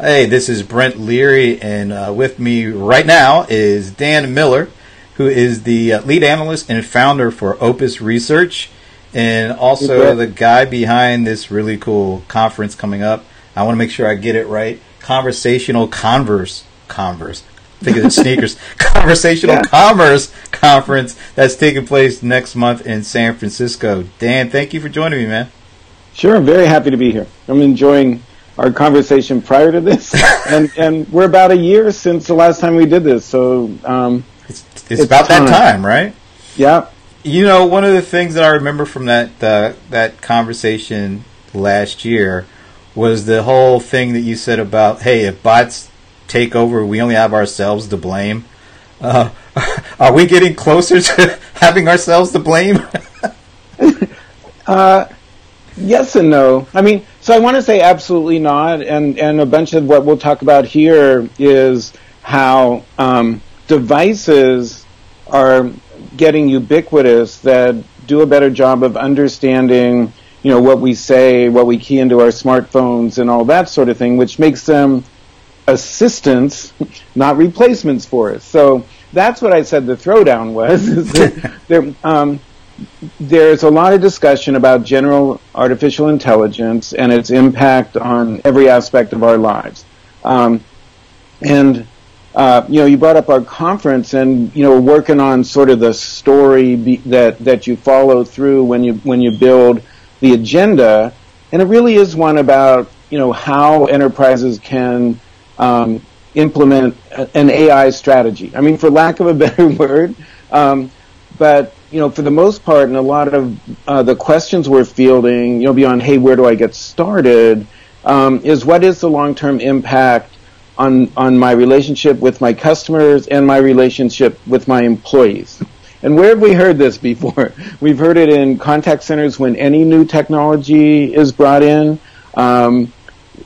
Hey, this is Brent Leary, and with me right now is Dan Miller, who is the lead analyst and founder for Opus Research, and also the guy behind this really cool conference coming up. I want to make sure I get it right. Conversational Commerce Conference that's taking place next month in San Francisco. Dan, thank you for joining me, man. Sure, I'm very happy to be here. I'm enjoying our conversation prior to this, and we're about a year since the last time we did this, so it's about that time, right? Yeah. You know, one of the things that I remember from that conversation last year was the whole thing that you said about, hey, if bots take over, we only have ourselves to blame. Are we getting closer to having ourselves to blame? Yes and no. I mean, so I want to say absolutely not, and a bunch of what we'll talk about here is how devices are getting ubiquitous that do a better job of understanding, you know, what we say, what we key into our smartphones and all that sort of thing, which makes them assistants, not replacements for us. So that's what I said the throwdown was. Is that there's a lot of discussion about general artificial intelligence and its impact on every aspect of our lives. You know, you brought up our conference, and you know, working on sort of the story that you follow through when you build the agenda, and it really is one about, you know, how enterprises can implement an AI strategy. I mean, for lack of a better word, but you know, for the most part, and a lot of the questions we're fielding, you know, beyond, hey, where do I get started, is what is the long-term impact on my relationship with my customers and my relationship with my employees? And where have we heard this before? We've heard it in contact centers when any new technology is brought in, and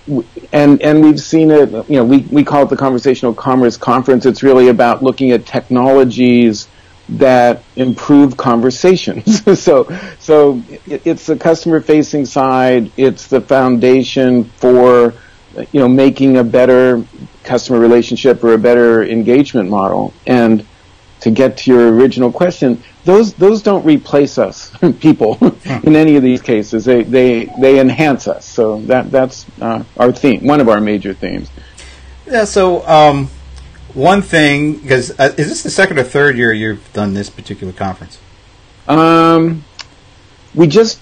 we've seen it, you know, we call it the Conversational Commerce Conference. It's really about looking at technologies that improve conversations. so it's the customer-facing side. It's the foundation for, you know, making a better customer relationship or a better engagement model. And to get to your original question, those don't replace us, people, in any of these cases. They enhance us. So that's our theme, one of our major themes. Yeah. So. One thing, because is this the second or third year you've done this particular conference? We just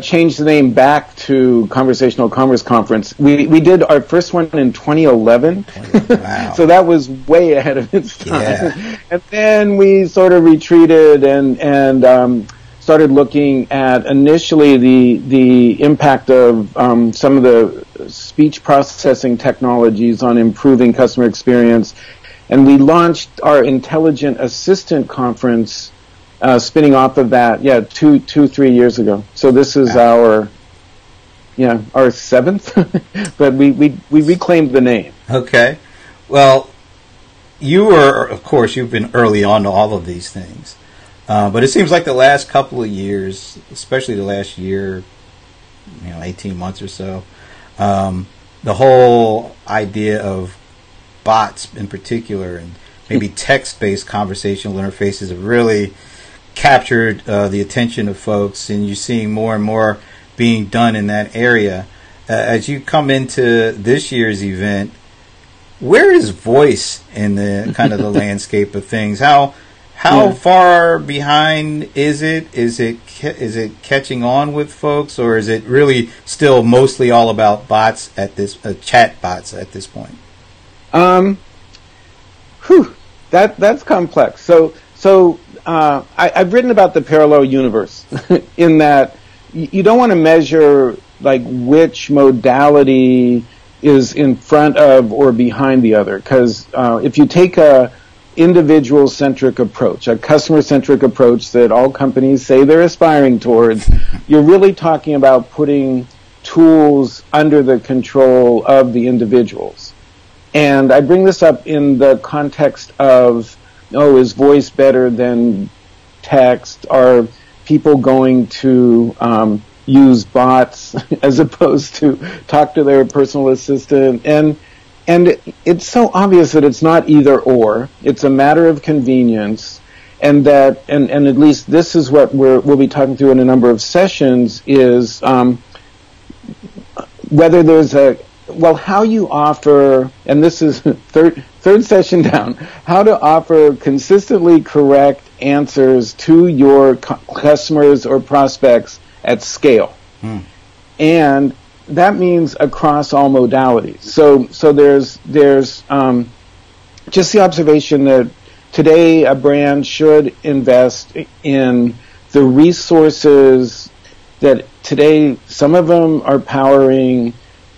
changed the name back to Conversational Commerce Conference. We did our first one in 2011. Wow. So that was way ahead of its time. Yeah. And then we sort of retreated and started looking at initially the impact of some of the speech processing technologies on improving customer experience, and we launched our Intelligent Assistant Conference, spinning off of that, 3 years ago. So this is our seventh, but we reclaimed the name. Okay, well, you were, of course, you've been early on to all of these things, but it seems like the last couple of years, especially the last year, you know, 18 months or so. The whole idea of bots in particular and maybe text-based conversational interfaces have really captured the attention of folks, and you're seeing more and more being done in that area. As you come into this year's event, where is voice in the kind of the landscape of things? How far behind is it? Is it catching on with folks, or is it really still mostly all about bots at this chat bots at this point? That's complex. So I've written about the parallel universe in that you don't want to measure like which modality is in front of or behind the other, because if you take a individual-centric approach, a customer-centric approach that all companies say they're aspiring towards, you're really talking about putting tools under the control of the individuals. And I bring this up in the context of, is voice better than text? Are people going to use bots as opposed to talk to their personal assistant? And And it's so obvious that it's not either or. It's a matter of convenience. And that, and at least this is what we'll be talking through in a number of sessions, is whether there's a, well, how you offer, and this is third session down, how to offer consistently correct answers to your customers or prospects at scale. And that means across all modalities. So there's just the observation that today a brand should invest in the resources that today, some of them are powering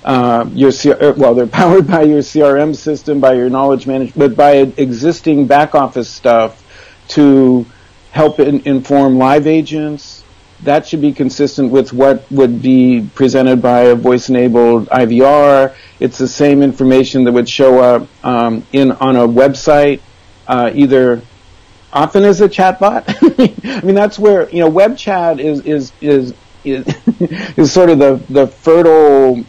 they're powered by your CRM system, by your knowledge management, but by existing back office stuff to help inform live agents. That should be consistent with what would be presented by a voice-enabled IVR. It's the same information that would show up on a website, either often as a chatbot. I mean, that's where web chat is sort of the fertile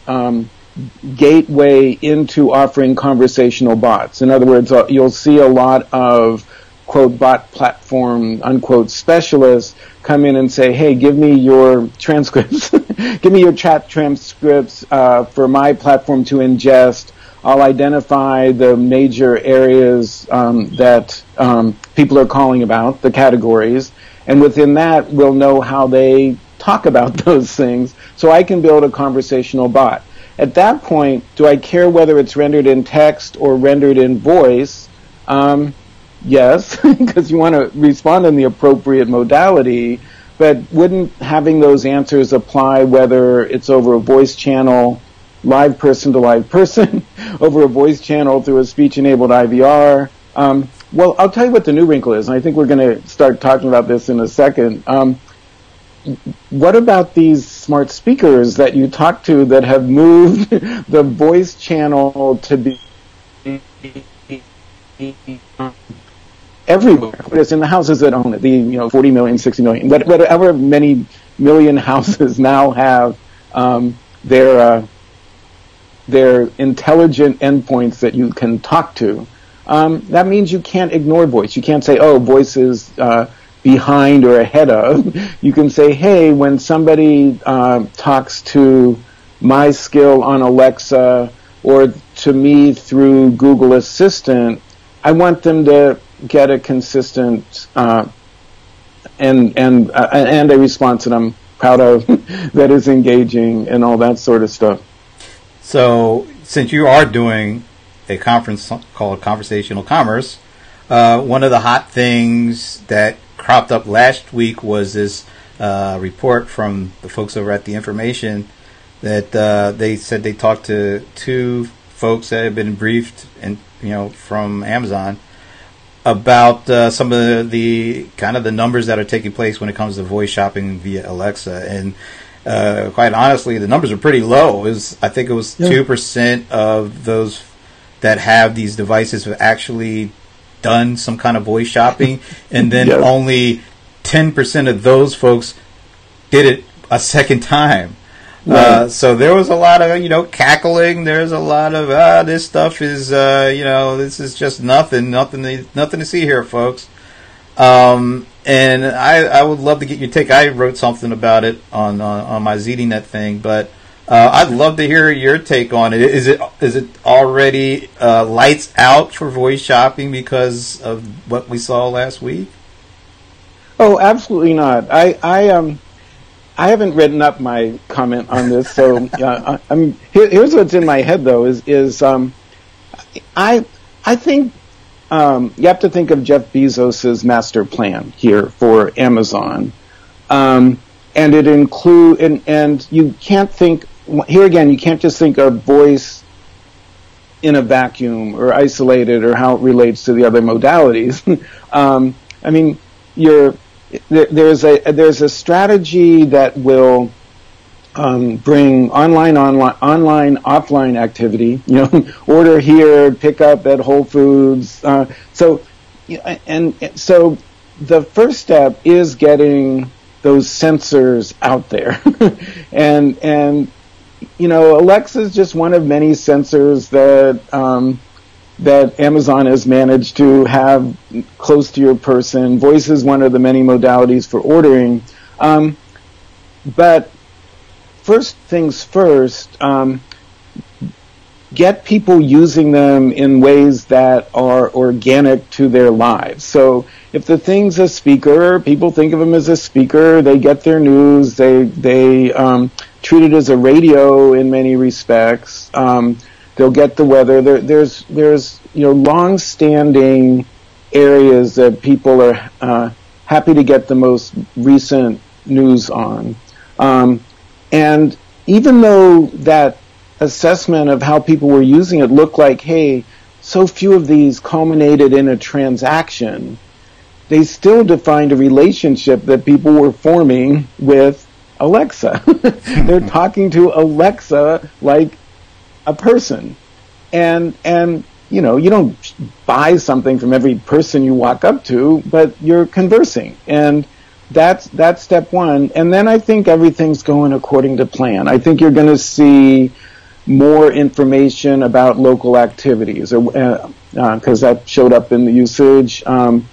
gateway into offering conversational bots. In other words, you'll see a lot of quote bot platform unquote specialists come in and say, hey, give me your transcripts, give me your chat transcripts for my platform to ingest. I'll identify the major areas that people are calling about, the categories, and within that we'll know how they talk about those things, so I can build a conversational bot. At that point, do I care whether it's rendered in text or rendered in voice? Yes, because you want to respond in the appropriate modality, but wouldn't having those answers apply whether it's over a voice channel, live person to live person, over a voice channel through a speech-enabled IVR? Well, I'll tell you what the new wrinkle is, and I think we're going to start talking about this in a second. What about these smart speakers that you talk to that have moved the voice channel to be everywhere, whether it's in the houses that own it, 40 million, 60 million, whatever many million houses now have their intelligent endpoints that you can talk to. That means you can't ignore voice. You can't say, oh, voice is behind or ahead of. You can say, hey, when somebody talks to my skill on Alexa or to me through Google Assistant, I want them to get a consistent and a response that I'm proud of, that is engaging and all that sort of stuff. So, since you are doing a conference called Conversational Commerce, one of the hot things that cropped up last week was this report from the folks over at The Information that they said they talked to two folks that had been briefed and from Amazon about some of the kind of the numbers that are taking place when it comes to voice shopping via Alexa. And quite honestly, the numbers are pretty low. I think it was 2% of those that have these devices have actually done some kind of voice shopping. And then only 10% of those folks did it a second time. Right. So there was a lot of, cackling. There's a lot of, this stuff is, this is just nothing to see here, folks. And I would love to get your take. I wrote something about it on my ZDNet thing, but I'd love to hear your take on it. Is it already lights out for voice shopping because of what we saw last week? Oh, absolutely not. I haven't written up my comment on this, so here's what's in my head, though, is I think you have to think of Jeff Bezos' master plan here for Amazon, and it includes and you can't think here again. You can't just think of voice in a vacuum or isolated or how it relates to the other modalities. I mean, There's a strategy that will bring online offline activity. Order here, pick up at Whole Foods. So the first step is getting those sensors out there, and you know, Alexa is just one of many sensors that that Amazon has managed to have close to your person. Voice is one of the many modalities for ordering. But first things first, get people using them in ways that are organic to their lives. So if the thing's a speaker, people think of them as a speaker, they get their news, they treat it as a radio in many respects. They'll get the weather. There's you know, long-standing areas that people are happy to get the most recent news on. And even though that assessment of how people were using it looked like, hey, so few of these culminated in a transaction, they still defined a relationship that people were forming with Alexa. They're talking to Alexa like a person. And you know, you don't buy something from every person you walk up to, but you're conversing. And that's step one. And then I think everything's going according to plan. I think you're going to see more information about local activities, because that showed up in the usage. And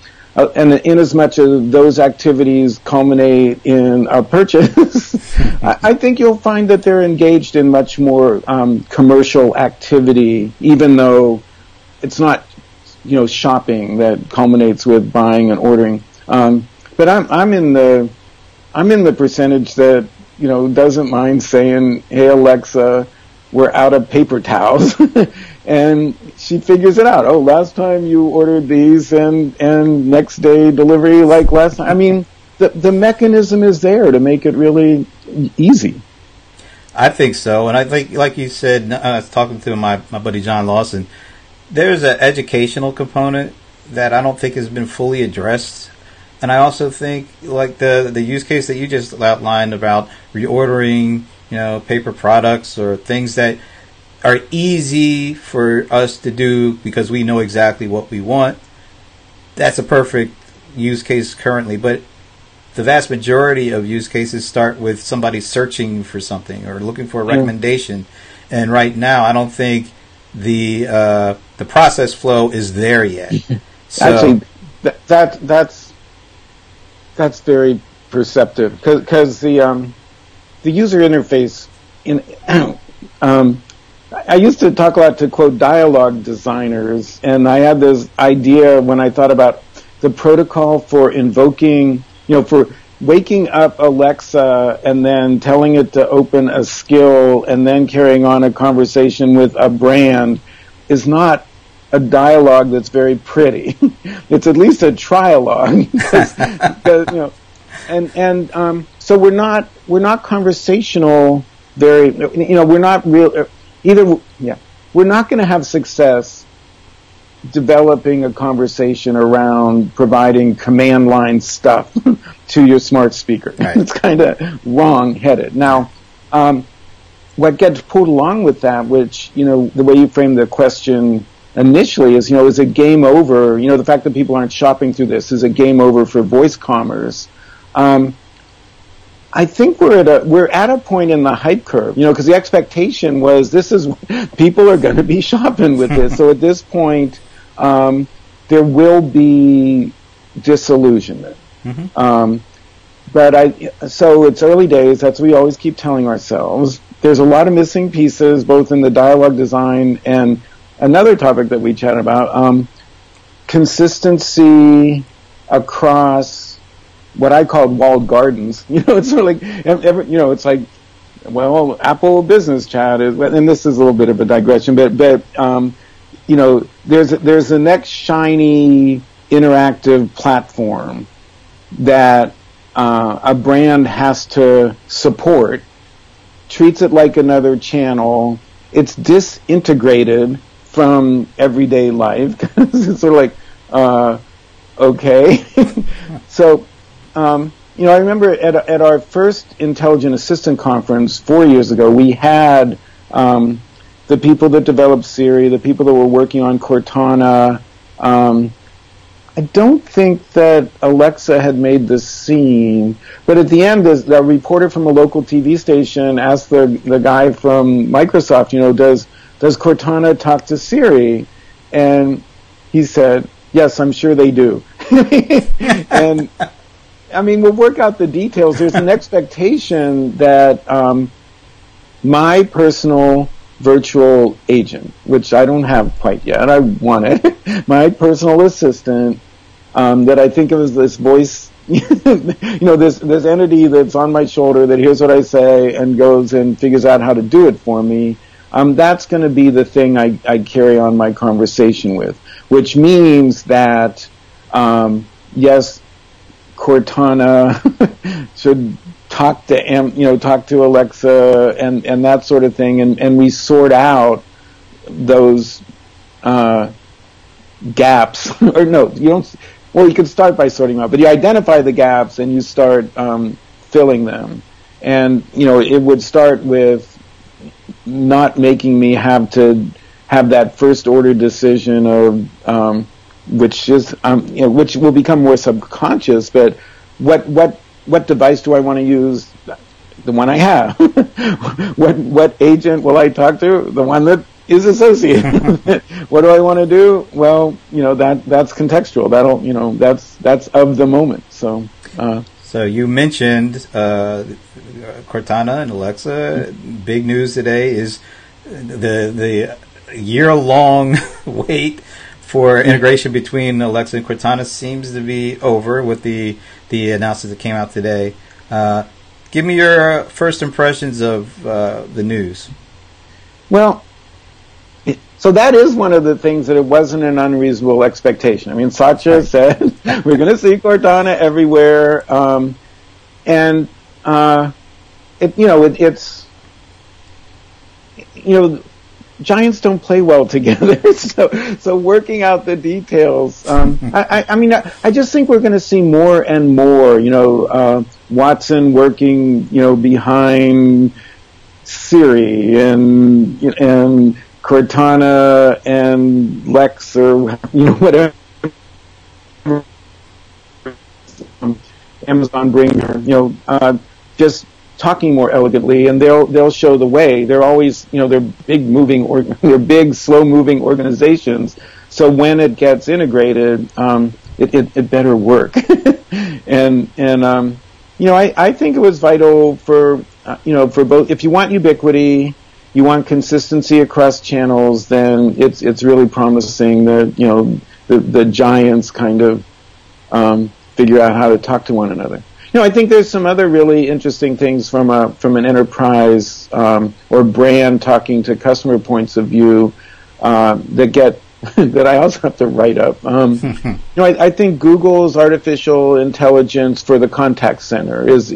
in as much as those activities culminate in a purchase, I think you'll find that they're engaged in much more commercial activity, even though it's not, you know, shopping that culminates with buying and ordering. But I'm in the percentage that, you know, doesn't mind saying, "Hey Alexa, we're out of paper towels," and she figures it out. Oh, last time you ordered these, and next day delivery like last time. I mean, the mechanism is there to make it really easy. I think so, and I think, like you said, I was talking to my buddy John Lawson. There's an educational component that I don't think has been fully addressed. And I also think, like the use case that you just outlined about reordering, you know, paper products or things that are easy for us to do because we know exactly what we want. That's a perfect use case currently, but the vast majority of use cases start with somebody searching for something or looking for a recommendation. And right now, I don't think the process flow is there yet. So, actually, that's very perceptive, because the user interface in I used to talk a lot to, quote, dialogue designers, and I had this idea when I thought about the protocol for invoking, you know, for waking up Alexa and then telling it to open a skill and then carrying on a conversation with a brand is not a dialogue that's very pretty. It's at least a trialogue. Because, you know, so we're not conversational. Very, you know, we're not real. Either, yeah, we're not going to have success developing a conversation around providing command line stuff to your smart speaker. Right. It's kind of wrong-headed. Now, what gets pulled along with that, which, you know, the way you frame the question initially is, you know, is it game over? You know, the fact that people aren't shopping through this is a game over for voice commerce. I think we're at a point in the hype curve, you know, because the expectation was people are going to be shopping with this. So at this point, there will be disillusionment. Mm-hmm. So it's early days. That's what we always keep telling ourselves. There's a lot of missing pieces, both in the dialogue design and another topic that we chat about, consistency across what I called walled gardens. You know, it's sort of like, you know, it's like, well, Apple Business Chat is, and this is a little bit of a digression, but you know, there's the next shiny interactive platform that a brand has to support, treats it like another channel. It's disintegrated from everyday life. It's sort of like, okay. So, you know, I remember at our first Intelligent Assistant conference 4 years ago, we had the people that developed Siri, the people that were working on Cortana, I don't think that Alexa had made this scene, but at the end, the reporter from a local TV station asked the guy from Microsoft, you know, does Cortana talk to Siri? And he said, yes, I'm sure they do. And I mean, we'll work out the details. There's an expectation that my personal virtual agent, which I don't have quite yet, I want it, my personal assistant, that I think of as this voice, you know, this entity that's on my shoulder that hears what I say and goes and figures out how to do it for me, that's going to be the thing I carry on my conversation with, which means that, yes, Cortana should talk to talk to Alexa and that sort of thing, and we sort out those gaps. Or no, you don't. Well, you can start by sorting out, but you identify the gaps and you start filling them. And you know, it would start with not making me have to have that first order decision of. Which is which will become more subconscious. But what device do I want to use? The one I have. What agent will I talk to? The one that is associated with it. What do I want to do? Well, you know, that's contextual. That'll, you know, that's of the moment. So. So you mentioned Cortana and Alexa. Mm-hmm. Big news today is the year-long wait for integration between Alexa and Cortana seems to be over with the announcement that came out today. Give me your first impressions of the news. Well, so that is one of the things that it wasn't an unreasonable expectation. I mean, Satya said, we're going to see Cortana everywhere. Giants don't play well together, so working out the details. I just think we're going to see more and more. You know, Watson working, you know, behind Siri and Cortana and Lex, or you know, whatever Amazon bring her. You know, just talking more elegantly, and they'll show the way. They're always, you know, they're big slow moving organizations. So when it gets integrated, it better work. I think it was vital for for both. If you want ubiquity, you want consistency across channels, then it's really promising that the giants kind of figure out how to talk to one another. No, I think there's some other really interesting things from an enterprise or brand talking to customer points of view that I also have to write up. I think Google's artificial intelligence for the contact center is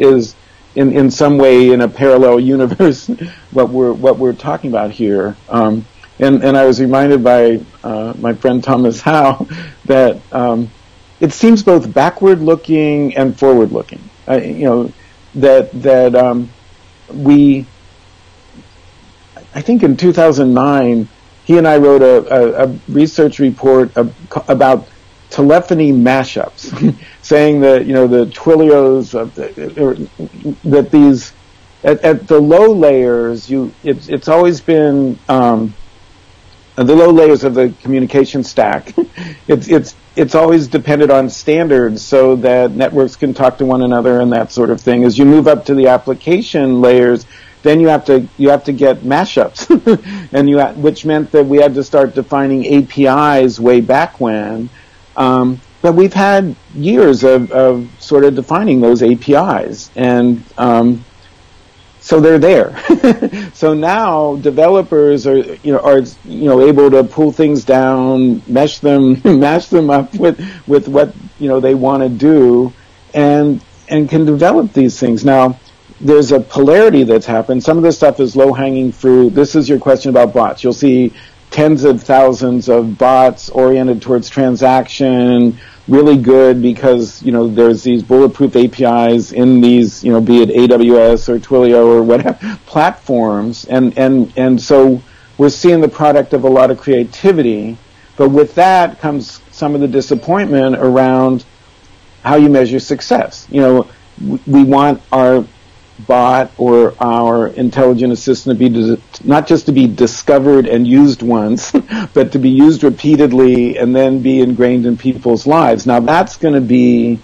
in some way in a parallel universe what we're talking about here. And I was reminded by my friend Thomas Howe that. It seems both backward-looking and forward-looking. I think in 2009, he and I wrote a research report about telephony mashups, saying that the Twilios that these at the low layers, it's always been the low layers of the communication stack. It's always depended on standards so that networks can talk to one another and that sort of thing. As you move up to the application layers, then you have to get mashups, and which meant that we had to start defining APIs way back when. But we've had years of sort of defining those APIs, and so they're there. So now developers are able to pull things down, mash them up with what they want to do, and can develop these things. Now there's a polarity that's happened. Some of this stuff is low hanging fruit. This is your question about bots. You'll see tens of thousands of bots oriented towards transaction. Really good because, there's these bulletproof APIs in these, be it AWS or Twilio or whatever platforms. And so we're seeing the product of a lot of creativity. But with that comes some of the disappointment around how you measure success. You know, we want our bot or our intelligent assistant to be not just to be discovered and used once, but to be used repeatedly and then be ingrained in people's lives. Now, that's going to be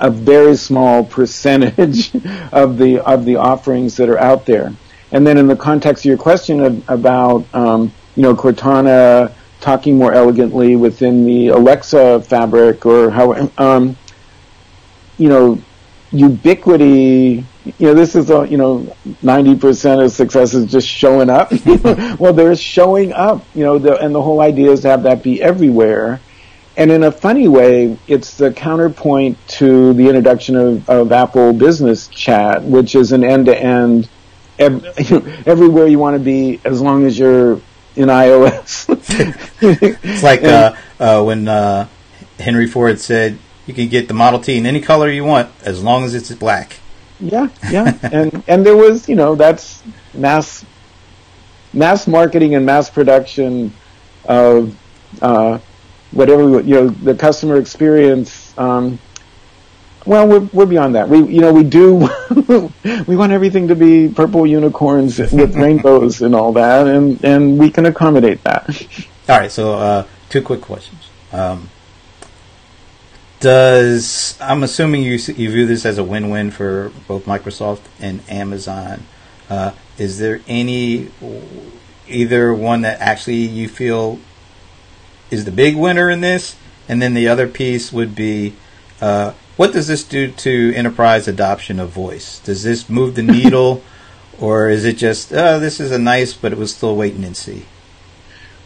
a very small percentage of the offerings that are out there. And then in the context of your question about you know, Cortana talking more elegantly within the Alexa fabric, or how you know, ubiquity, you know, this is a, you know, 90% of success is just showing up. Well, there's showing up, you know, and the whole idea is to have that be everywhere. And in a funny way, it's the counterpoint to the introduction of Apple Business Chat, which is an end-to-end, everywhere you want to be as long as you're in iOS. It's like when Henry Ford said, you can get the Model T in any color you want as long as it's black. Yeah, yeah. and there was, you know, that's mass marketing and mass production of whatever, you know, the customer experience. Well, we're beyond that. We, you know, we do we want everything to be purple unicorns with rainbows and all that, and we can accommodate that. All right, so two quick questions. I'm assuming you view this as a win-win for both Microsoft and Amazon. Is there either one that actually you feel is the big winner in this? And then the other piece would be, what does this do to enterprise adoption of voice? Does this move the needle, or is it just, oh, this is a nice, but it was still waiting and see?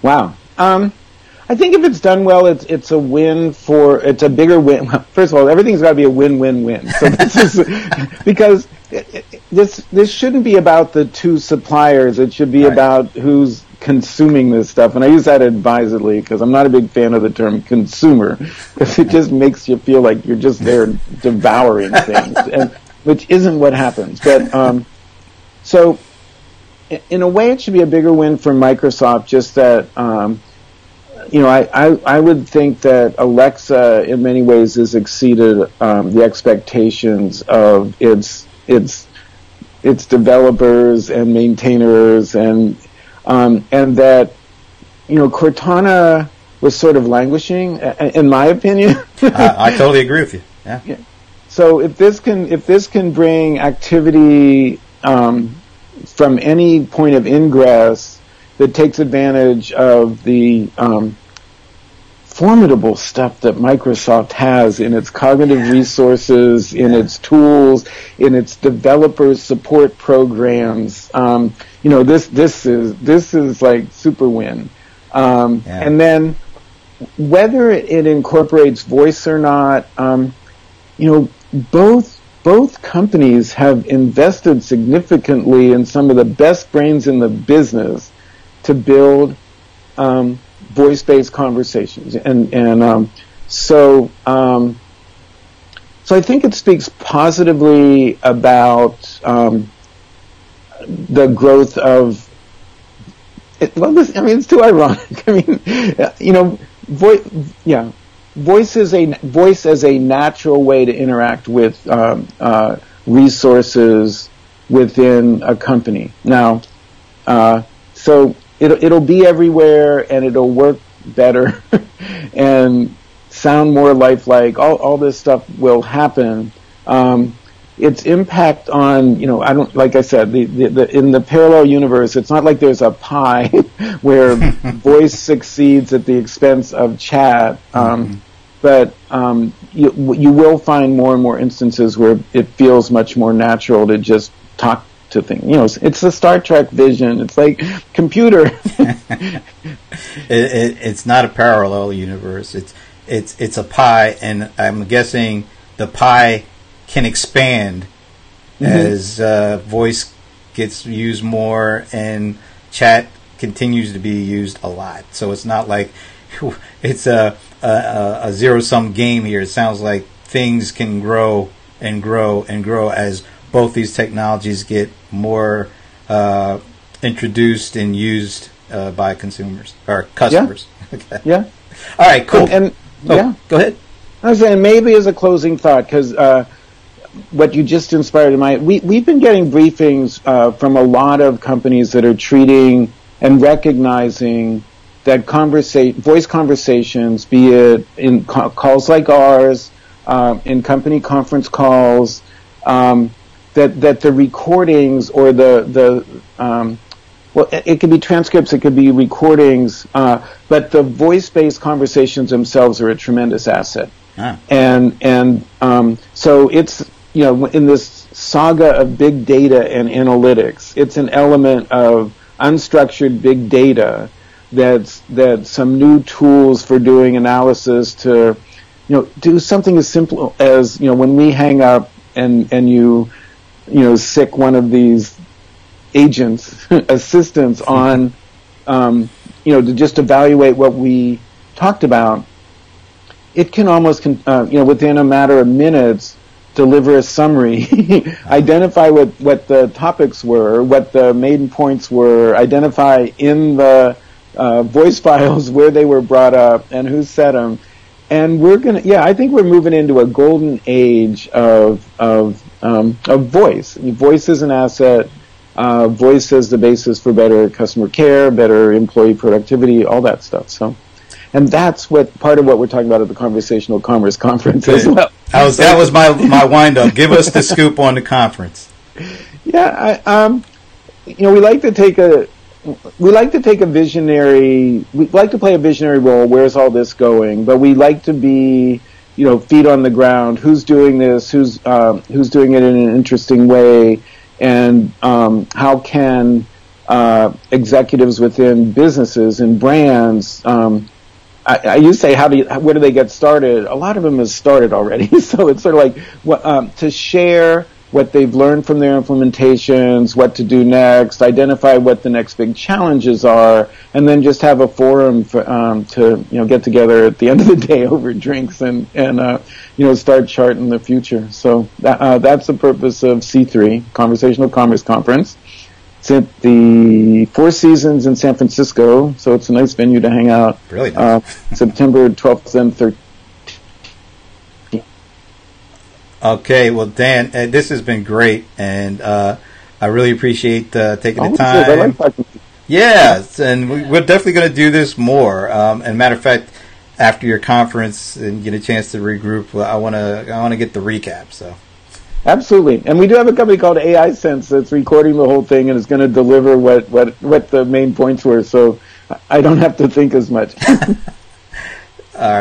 Wow. I think if it's done well, it's a win for, it's a bigger win. First of all, everything's got to be a win-win-win. So this is, because this shouldn't be about the two suppliers. It should be about who's consuming this stuff. And I use that advisedly because I'm not a big fan of the term consumer, because it just makes you feel like you're just there devouring things, which isn't what happens. But so in a way, it should be a bigger win for Microsoft, just that you know, I would think that Alexa in many ways has exceeded the expectations of its developers and maintainers, and that, you know, Cortana was sort of languishing, in my opinion. I totally agree with you. Yeah. So if this can bring activity from any point of ingress that takes advantage of the formidable stuff that Microsoft has in its cognitive resources, in its tools, in its developer support programs. You know, this is like super win. And then whether it incorporates voice or not, you know, both companies have invested significantly in some of the best brains in the business to build voice-based conversations, so I think it speaks positively about the growth of. It's too ironic. I mean, you know, voice as a natural way to interact with resources within a company now, so. It'll be everywhere, and it'll work better and sound more lifelike. All this stuff will happen. Its impact on, you know, I don't, like I said, the in the parallel universe, it's not like there's a pie where voice succeeds at the expense of chat. But you will find more and more instances where it feels much more natural to just talk to things. You know, it's the Star Trek vision. It's like computer. It's not a parallel universe. It's a pie, and I'm guessing the pie can expand as voice gets used more and chat continues to be used a lot. So it's not like it's a zero-sum game here. It sounds like things can grow and grow and grow as both these technologies get more introduced and used by consumers or customers. Yeah. Okay. Yeah. All right. Cool. And go ahead. I was saying, maybe as a closing thought, because what you just inspired in my we've been getting briefings from a lot of companies that are treating and recognizing that voice conversations, be it in calls like ours, in company conference calls, that the recordings or well, it could be transcripts, it could be recordings, but the voice-based conversations themselves are a tremendous asset. Ah. And so it's, you know, in this saga of big data and analytics, it's an element of unstructured big data that some new tools for doing analysis to, you know, do something as simple as, you know, when we hang up and you sic one of these agents, assistants on, to just evaluate what we talked about, it can almost, within a matter of minutes, deliver a summary, identify what the topics were, what the main points were, identify in the voice files where they were brought up and who said them. And I think we're moving into a golden age of voice. Voice is an asset. Voice is the basis for better customer care, better employee productivity, all that stuff. So, and that's part of what we're talking about at the Conversational Commerce Conference as well. That was my wind up. Give us the scoop on the conference. Yeah, we like to take we like to play a visionary role. Where's all this going? But we like to be, feet on the ground. Who's doing this? Who's doing it in an interesting way? And how can executives within businesses and brands? I used to say, where do they get started? A lot of them have started already. So it's sort of like to share what they've learned from their implementations, what to do next, identify what the next big challenges are, and then just have a forum for, to get together at the end of the day over drinks and start charting the future. So that's the purpose of C3, Conversational Commerce Conference. It's at the Four Seasons in San Francisco, so it's a nice venue to hang out. Brilliant. September 12th and 13th. Okay, well, Dan, this has been great, and I really appreciate taking the time. I like talking to you. Yes, and we're definitely going to do this more. And matter of fact, after your conference and get a chance to regroup, I want to get the recap. So, absolutely, and we do have a company called AI Sense that's recording the whole thing and is going to deliver what the main points were, so I don't have to think as much. All right.